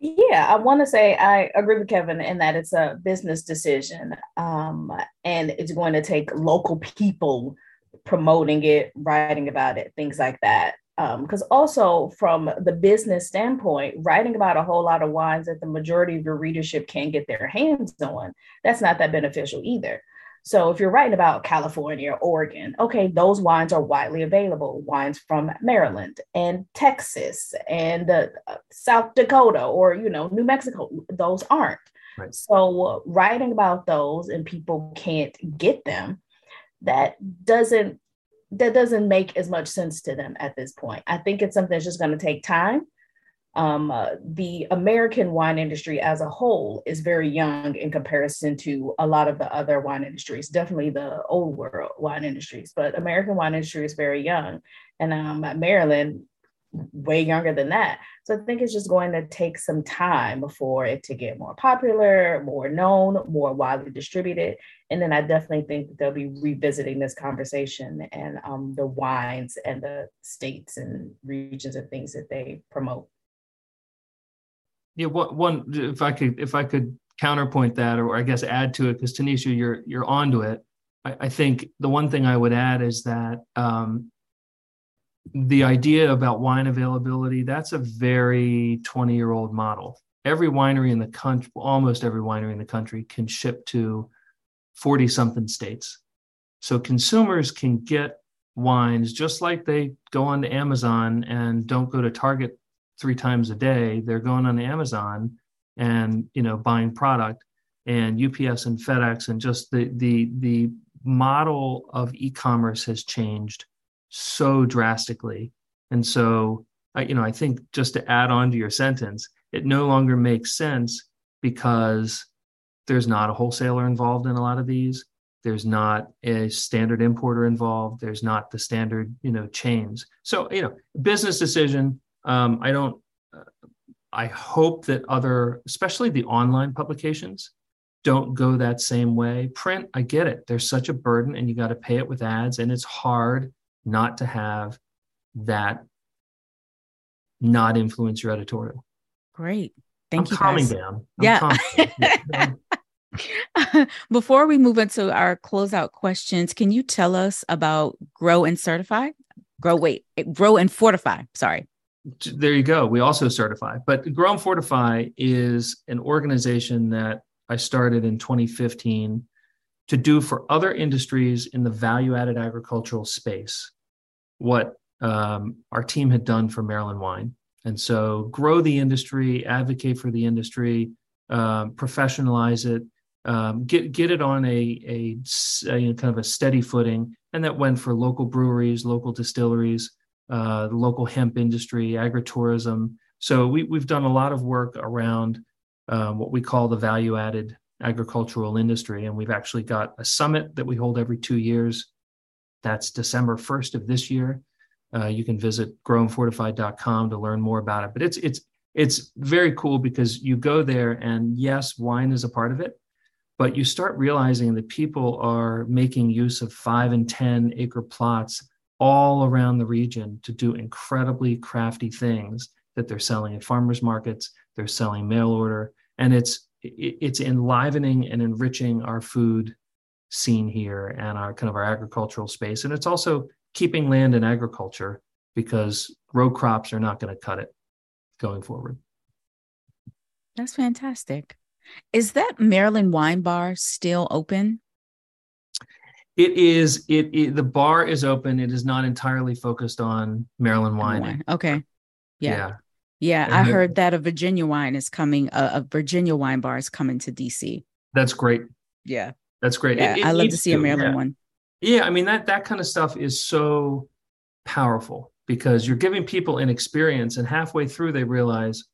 Yeah, I want to say I agree with Kevin in that it's a business decision. um, and it's going to take local people promoting it, writing about it, things like that. Because um, also from the business standpoint, writing about a whole lot of wines that the majority of your readership can't get their hands on, that's not that beneficial either. So if you're writing about California, Oregon, okay, those wines are widely available. Wines from Maryland and Texas and uh, South Dakota or, you know, New Mexico, those aren't. Right. So uh, writing about those and people can't get them, that doesn't that doesn't make as much sense to them at this point. I think it's something that's just going to take time. Um, uh, the American wine industry as a whole is very young in comparison to a lot of the other wine industries, definitely the old world wine industries, but American wine industry is very young. And um, Maryland, way younger than that. So I think it's just going to take some time for it to get more popular, more known, more widely distributed. And then I definitely think that they'll be revisiting this conversation and um, the wines and the states and regions and things that they promote. Yeah, what, one if I could if I could counterpoint that, or I guess add to it, because Tanisha, you're you're onto it. I, I think the one thing I would add is that um, the idea about wine availability, that's a very twenty-year-old model. Every winery in the country, almost every winery in the country, can ship to forty-something states, so consumers can get wines just like they go onto Amazon and don't go to Target three times a day. They're going on Amazon and, you know, buying product, and U P S and FedEx, and just the the the model of e-commerce has changed so drastically. And so, I, you know, I think just to add on to your sentence, it no longer makes sense because there's not a wholesaler involved in a lot of these. There's not a standard importer involved. There's not the standard, you know, chains. So, you know, business decision. Um, I don't, uh, I hope that other, especially the online publications, don't go that same way. Print, I get it. There's such a burden and you got to pay it with ads. And it's hard not to have that not influence your editorial. Great. Thank I'm you. Calming down. I'm yeah. calming down. Yeah. Before we move into our closeout questions, can you tell us about Grow and Certify? Grow, wait, Grow and Fortify. Sorry. There you go. We also certify. But Grow and Fortify is an organization that I started in twenty fifteen to do for other industries in the value-added agricultural space what um, our team had done for Maryland Wine. And so grow the industry, advocate for the industry, um, professionalize it, um, get get it on a, a, a you know, kind of a steady footing. And that went for local breweries, local distilleries, Uh, the local hemp industry, agritourism. So we, we've done a lot of work around uh, what we call the value-added agricultural industry. And we've actually got a summit that we hold every two years. That's December first of this year. Uh, you can visit grow and fortify dot com to learn more about it. But it's it's it's very cool because you go there and yes, wine is a part of it, but you start realizing that people are making use of five and ten acre plots all around the region to do incredibly crafty things that they're selling at farmers markets, they're selling mail order, and it's it's enlivening and enriching our food scene here and our kind of our agricultural space. And it's also keeping land in agriculture because row crops are not going to cut it going forward. That's fantastic. Is that Maryland Wine Bar still open? It is, it, it, the bar is open. It is not entirely focused on Maryland wine. wine. Okay. Yeah. Yeah. yeah I heard it, that a Virginia wine is coming, a, a Virginia wine bar is coming to D C. That's great. Yeah. That's great. Yeah, it, it I love to see to, a Maryland yeah. one. Yeah. I mean, that, that kind of stuff is so powerful because you're giving people an experience and halfway through they realize,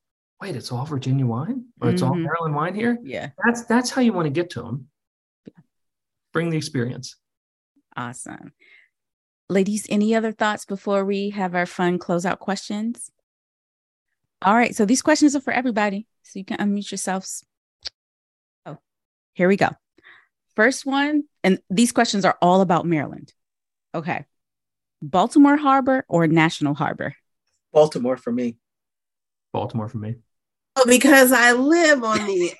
wait, it's all Virginia wine or it's mm-hmm. all Maryland wine here. Yeah. That's, that's how you want to get to them. Bring the experience. Awesome. Ladies, any other thoughts before we have our fun closeout questions? All right. So these questions are for everybody. So you can unmute yourselves. Oh, here we go. First one. And these questions are all about Maryland. Okay. Baltimore Harbor or National Harbor? Baltimore for me. Baltimore for me. Oh, because I live on the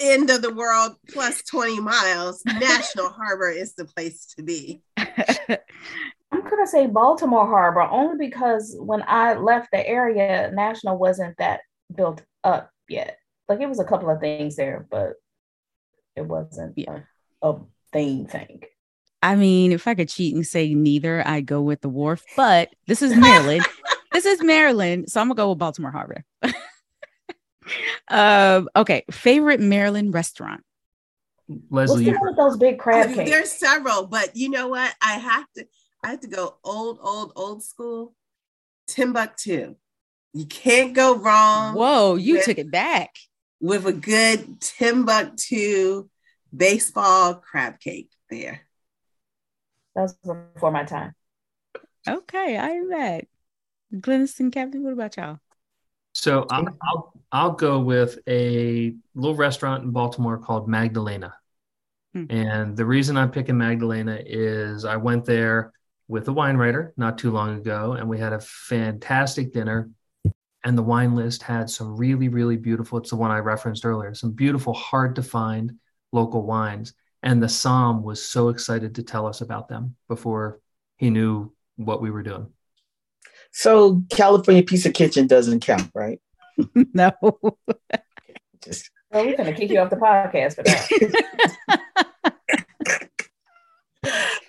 end of the world plus twenty miles, National Harbor is the place to be. I'm going to say Baltimore Harbor only because when I left the area, National wasn't that built up yet. Like it was a couple of things there, but it wasn't yeah. a, a thing thing. I mean, if I could cheat and say neither, I'd go with the wharf, but this is Maryland. This is Maryland. So I'm gonna go with Baltimore Harbor. uh, okay. Favorite Maryland restaurant? Leslie. What's with those big crab cakes? There's several, but you know what? I have to, I have to go old, old, old school. Timbuktu. You can't go wrong. Whoa, you with, took it back. With a good Timbuktu baseball crab cake there. That was before my time. Okay, I bet. Glynis and Captain, what about y'all? So I'm, I'll I'll go with a little restaurant in Baltimore called Magdalena. Mm. And the reason I'm picking Magdalena is I went there with a wine writer not too long ago, and we had a fantastic dinner. And the wine list had some really, really beautiful, it's the one I referenced earlier, some beautiful, hard-to-find local wines. And the Somm was so excited to tell us about them before he knew what we were doing. So California Pizza Kitchen doesn't count, right? No. Just... Well, we're going to kick you off the podcast for that.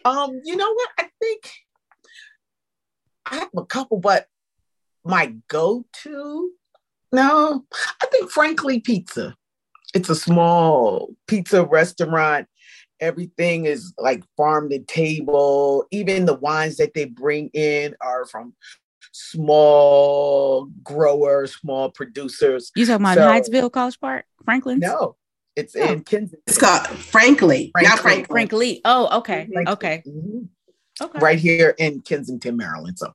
um, you know what? I think I have a couple, but my go-to? No, I think Frankly Pizza. It's a small pizza restaurant. Everything is like farm to table. Even the wines that they bring in are from small growers, small producers. You talking about so, Hydesville, College Park, Franklin? No, it's oh. in Kensington. It's called Frankly. Frankly. Not Frank. Frankly. Oh, okay. Frankly. Okay. Mm-hmm. Okay. Right here in Kensington, Maryland. So,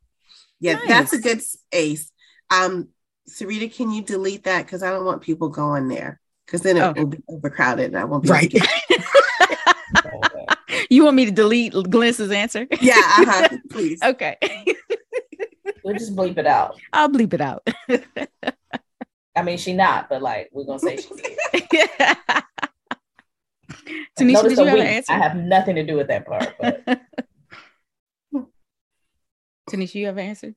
yeah, nice. That's a good space. Um, Sarita, can you delete that because I don't want people going there because then it oh. will be overcrowded and I won't be right. You want me to delete Glynis's answer? Yeah, uh-huh, please. Okay. We'll just bleep it out. I'll bleep it out. I mean, she not, but like, we're going to say she did. Yeah. Tanisha, did you have an answer? I have nothing to do with that part. But... Tanisha, you have an answer?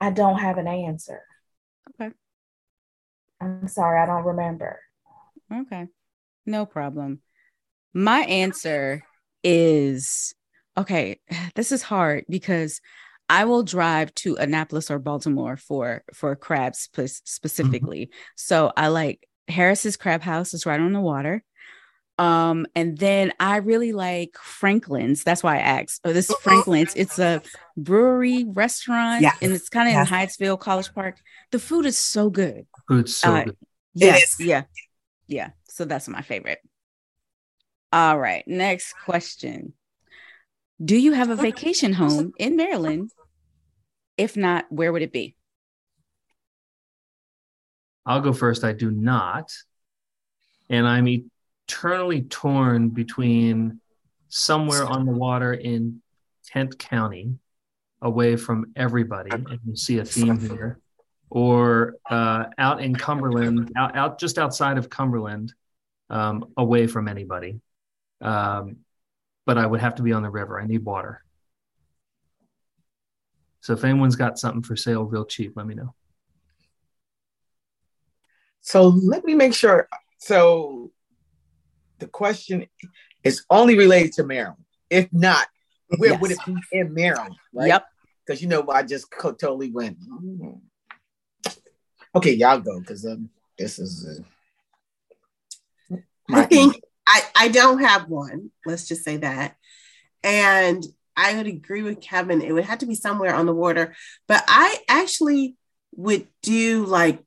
I don't have an answer. Okay. I'm sorry, I don't remember. Okay. No problem. My answer is, okay, this is hard because I will drive to Annapolis or Baltimore for, for crabs specifically. Mm-hmm. So I like Harris's Crab House. It's right on the water. Um, and then I really like Franklin's. That's why I asked. Oh, this is Franklin's. It's a brewery restaurant yes. and it's kind of yes. in Hydesville, College Park. The food is so good. Food's so uh, good. Yes. Yeah. Yeah. So that's my favorite. All right. Next question. Do you have a vacation home in Maryland? If not, where would it be? I'll go first. I do not. And I'm eternally torn between somewhere on the water in Kent County, away from everybody. And you see a theme here. Or uh, out in Cumberland, out, out just outside of Cumberland, um, away from anybody. Um, but I would have to be on the river. I need water. So if anyone's got something for sale real cheap, let me know. So let me make sure. So the question is only related to Maryland. If not, where yes. would it be in Maryland? Right? Yep. Because, you know, I just totally went... Mm. Okay, y'all go because um, this is. Uh, I think I, I don't have one. Let's just say that. And I would agree with Kevin. It would have to be somewhere on the water. But I actually would do like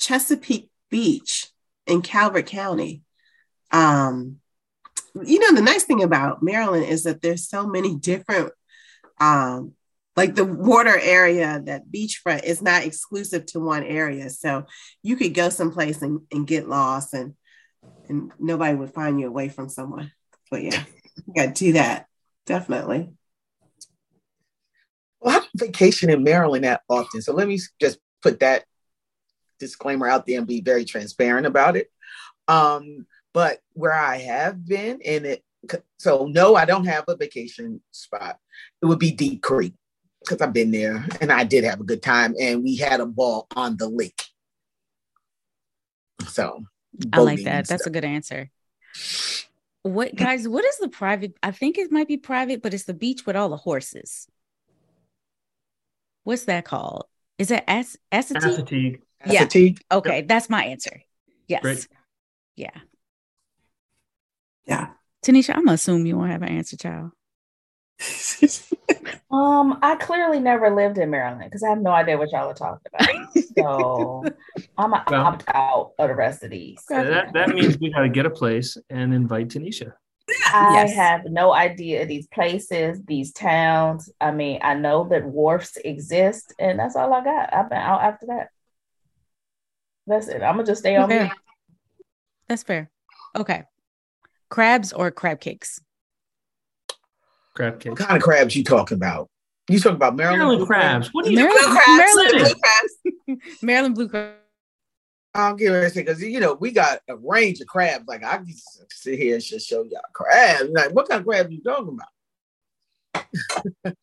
Chesapeake Beach in Calvert County. Um, you know, the nice thing about Maryland is that there's so many different um like the water area, that beachfront is not exclusive to one area. So you could go someplace and, and get lost and and nobody would find you away from someone. But yeah, you got to do that. Definitely. Well, I don't vacation in Maryland that often. So let me just put that disclaimer out there and be very transparent about it. Um, but where I have been in it, so no, I don't have a vacation spot. It would be Deep Creek because I've been there and I did have a good time and we had a ball on the lake. So I like that. That's a good answer. What guys, what is the private? I think it might be private, but it's the beach with all the horses. What's that called? Is it Ass- Assateague? Assateague. Yeah. Assateague. Okay. Yep. That's my answer. Yes. Great. Yeah. Yeah. Tanisha, I'm going to assume you won't have an answer, child. um, I clearly never lived in Maryland because I have no idea what y'all are talking about. So I'm going to well, opt out of the rest of these. So that, that means we got to get a place and invite Tanisha. I yes. have no idea these places, these towns. I mean, I know that wharfs exist, and that's all I got. I've been out after that. That's it. I'm gonna just stay on here. That's fair. Okay. Crabs or crab cakes? Crab cakes. What kind of crabs you talking about? You talking about Maryland, Maryland crabs? crabs? What are you Maryland, talking about? Maryland, Maryland blue crabs. Maryland blue crabs. I'm curious because you know we got a range of crabs. Like I can sit here and just show y'all crabs. Like what kind of crabs you talking about?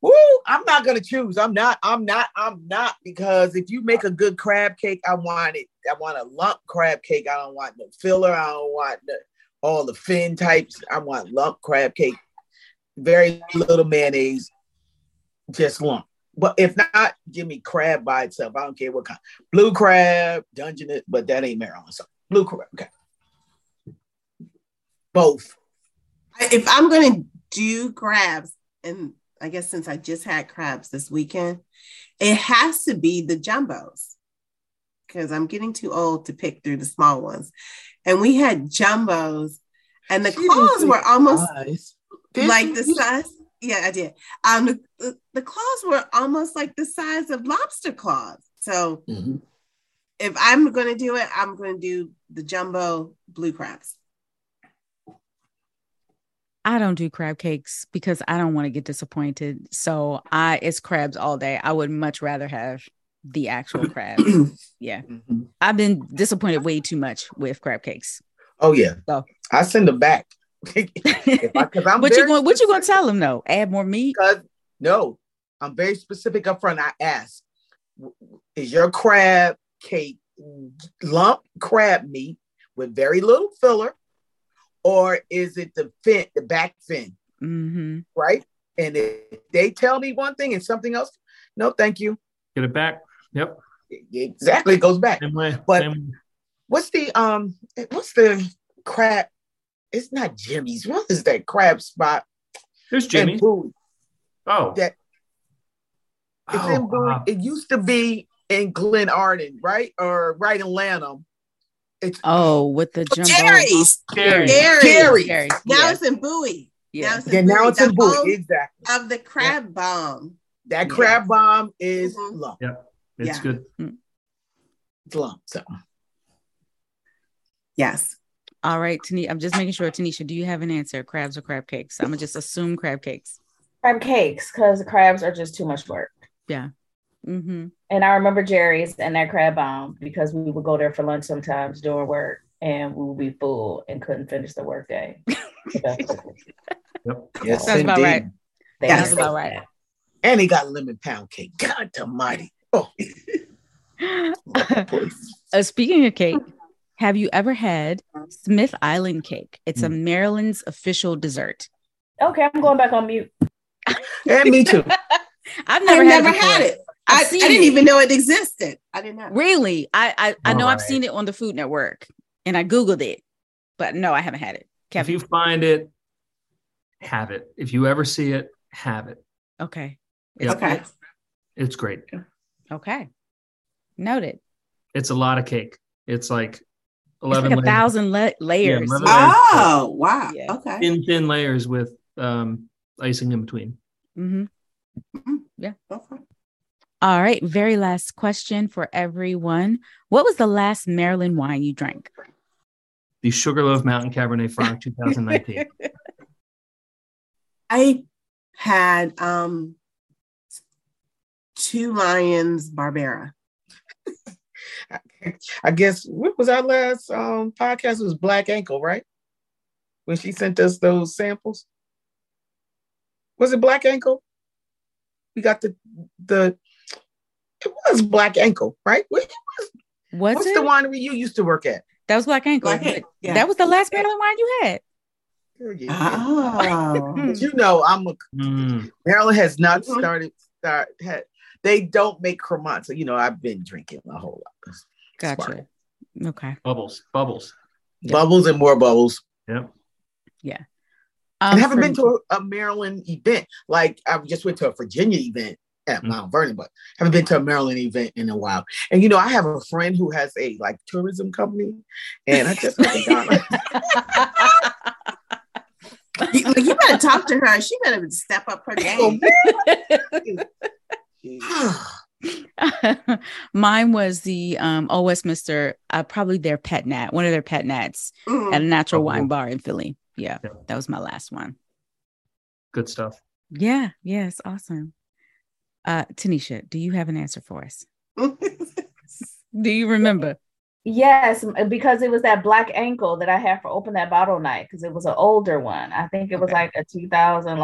Woo! I'm not gonna choose. I'm not. I'm not. I'm not because if you make a good crab cake, I want it. I want a lump crab cake. I don't want no filler. I don't want the, all the fin types. I want lump crab cake. Very little mayonnaise. Just lump. But if not, give me crab by itself. I don't care what kind. Blue crab, Dungeness, but that ain't Maryland. So blue crab, okay. Both. If I'm going to do crabs, and I guess since I just had crabs this weekend, it has to be the jumbos because I'm getting too old to pick through the small ones. And we had jumbos, and the claws were almost like the size. Yeah, I did. Um, the, the claws were almost like the size of lobster claws. So mm-hmm. if I'm going to do it, I'm going to do the jumbo blue crabs. I don't do crab cakes because I don't want to get disappointed. So I it's crabs all day. I would much rather have the actual crab. Yeah. Mm-hmm. I've been disappointed way too much with crab cakes. Oh, yeah. So I send them back. if I, I'm what you going? What you going to tell them though? Add more meat? No, I'm very specific up front. I ask: is your crab cake lump crab meat with very little filler, or is it the fin, the back fin, mm-hmm. right? And if they tell me one thing and something else, no, thank you. Get it back. Yep. Exactly, it goes back. Same way, but same. what's the um? What's the crab? It's not Jimmy's. What is that crab spot? There's Jimmy. Oh. That it's oh, in Bowie. Wow. It used to be in Glen Arden, right? Or right in Lanham. It's oh, with the jumbo. Jerry's. Jerry's. Jerry's. Jerry's. Jerry's. Now yeah. it's in Bowie. Yeah. Now it's in yeah, Bowie. Now it's in Bowie. Exactly. Of the crab yeah. bomb. That yeah. crab bomb is mm-hmm. lump. Yep. It's yeah. good. Mm-hmm. It's lump. So yes. All right, Tanisha, I'm just making sure. Tanisha, do you have an answer? Crabs or crab cakes? I'm going to just assume crab cakes. Crab cakes, because the crabs are just too much work. Yeah. Mm-hmm. And I remember Jerry's and that crab bomb because we would go there for lunch sometimes during work and we would be full and couldn't finish the work day. Yep. Yes, sounds about right. That's about right. And he got lemon pound cake. God almighty. Oh. uh, speaking of cake. Have you ever had Smith Island cake? It's a Maryland's official dessert. Okay, I'm going back on mute. Yeah, me too. I've never, I've had, never it had it. I, I didn't it. even know it existed. I didn't know. Really? I I, I know right. I've seen it on the Food Network, and I Googled it, but no, I haven't had it. Kevin. If you find it, have it. If you ever see it, have it. Okay. It's okay. Great. It's great. Okay. Noted. It's a lot of cake. It's like eleven it's like a layers. thousand la- layers. Yeah, oh, layers. Wow. Yeah. Okay. Thin, thin layers with um, icing in between. Mm-hmm. Mm-hmm. Yeah. Okay. All right. Very last question for everyone. What was the last Maryland wine you drank? The Sugarloaf Mountain Cabernet Franc twenty nineteen. I had um, two Lions Barbera. I guess what was our last um, podcast? It was Black Ankle, right? When she sent us those samples. Was it Black Ankle? We got the the it was Black Ankle, right? What was, was what's it? The winery you used to work at? That was Black Ankle. Black Ankle. Yeah. That was the last Maryland wine you had. Yeah. Oh. You know, I'm a mm. Maryland has not started start had, they don't make Cremant, so you know I've been drinking a whole lot. Gotcha. Spark. Okay. Bubbles, bubbles, yep. Bubbles, and more bubbles. Yep. Yeah. Um, I haven't been to a, a Maryland event. Like I just went to a Virginia event at mm-hmm. Mount Vernon, but haven't been to a Maryland event in a while. And you know, I have a friend who has a like tourism company, and I just like, you, like, you better talk to her. She better step up her game. Mine was the um, Old Westminster, uh, probably their pet nat, one of their pet nats mm-hmm. at a natural oh, wine cool. bar in Philly. Yeah, yeah, that was my last one. Good stuff. Yeah, yeah, it's awesome. Uh, Tanisha, do you have an answer for us? Do you remember? Yes, because it was that Black Ankle that I had for Open That Bottle Night, because it was an older one. I think it was okay. like a two thousand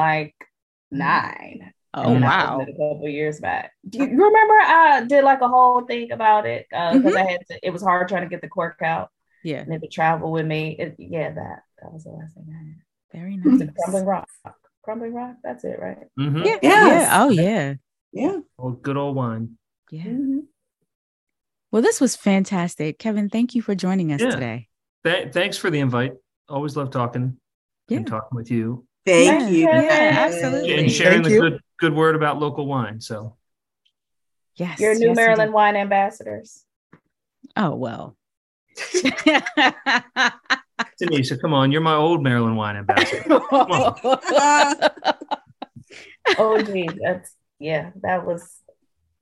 nine. Oh, and wow. A couple years back. Do you remember I did like a whole thing about it? Because uh, mm-hmm. I had to, it was hard trying to get the cork out. Yeah. And it would travel with me. It, yeah, that. That was the last thing I had. Very nice. The Crumbling Rock. Crumbling Rock, that's it, right? Mm-hmm. Yeah. Yes. Yeah. Oh, yeah. Yeah. Oh, good old wine. Yeah. Mm-hmm. Well, this was fantastic. Kevin, thank you for joining us yeah. today. Th- thanks for the invite. Always love talking yeah. and talking with you. Thank yeah. you. Yeah, absolutely. And sharing thank the good, good word about local wine. So, yes. You're new yes, Maryland wine ambassadors. Oh, well. Tanisha, come on. You're my old Maryland wine ambassador. Come on. Oh, geez. That's, yeah, that was.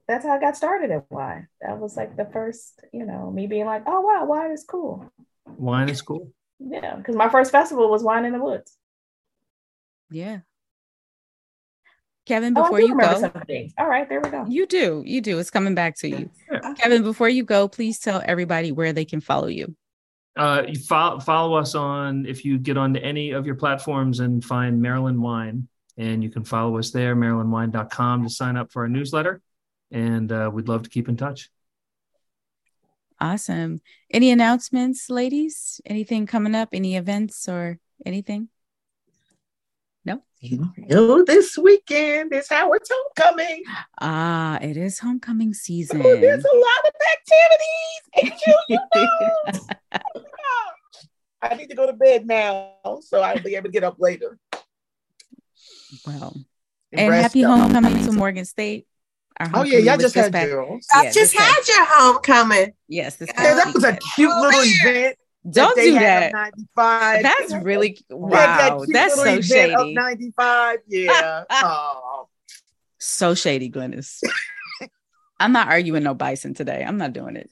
That's how I got started at wine. That was like the first, you know, me being like, oh, wow, wine is cool. Wine is cool. Yeah, because my first festival was Wine in the Woods. Yeah. Kevin, before oh, you go. Something. All right, there we go. You do. You do. It's coming back to you. Yeah. Kevin, before you go, please tell everybody where they can follow you. Uh, you fo- follow us on, if you get onto any of your platforms and find Maryland Wine, and you can follow us there, maryland wine dot com, to sign up for our newsletter. And uh, we'd love to keep in touch. Awesome. Any announcements, ladies? Anything coming up? Any events or anything? No? You know, this weekend is Howard's homecoming. Ah, it is homecoming season. Ooh, there's a lot of activities. And you, you know. I need to go to bed now, so I'll be able to get up later. Well, and, and happy up. homecoming to Morgan State. Oh yeah, y'all just had girls. I yeah, just had your homecoming. Yes, this yeah, that was a cute oh, little man. event. Don't do that. That's really wow. That that's so shady. ninety-five, yeah. Oh, so shady, Glynis. I'm not arguing no bison today. I'm not doing it.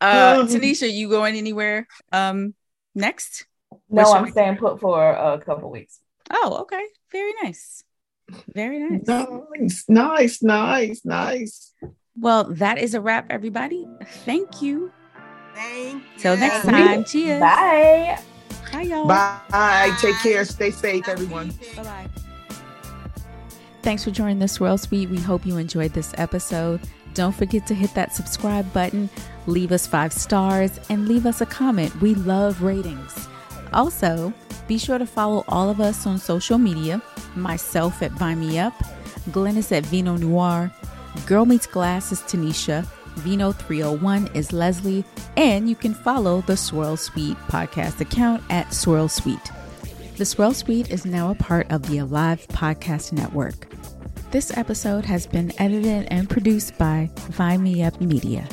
uh, Tanisha, you going anywhere um, next? No, What's I'm staying put for a couple weeks. Oh, okay. Very nice. Very nice. Nice, nice, nice, nice. Well, that is a wrap, everybody. Thank you. Thank you. Till next time. Cheers. Bye. Bye, y'all. Bye. Bye. Take care. Stay safe, everyone. Bye-bye. Thanks for joining the Swirl Suite. We hope you enjoyed this episode. Don't forget to hit that subscribe button, leave us five stars, and leave us a comment. We love ratings. Also, be sure to follow all of us on social media, myself at Buy Me Up, Glynis at Vino Noir, Girl Meets Glass is Tanisha, Vino three oh one is Leslie, and you can follow the Swirl Suite podcast account at Swirl Suite. The Swirl Suite is now a part of the Alive Podcast Network. This episode has been edited and produced by Buy Me Up Media.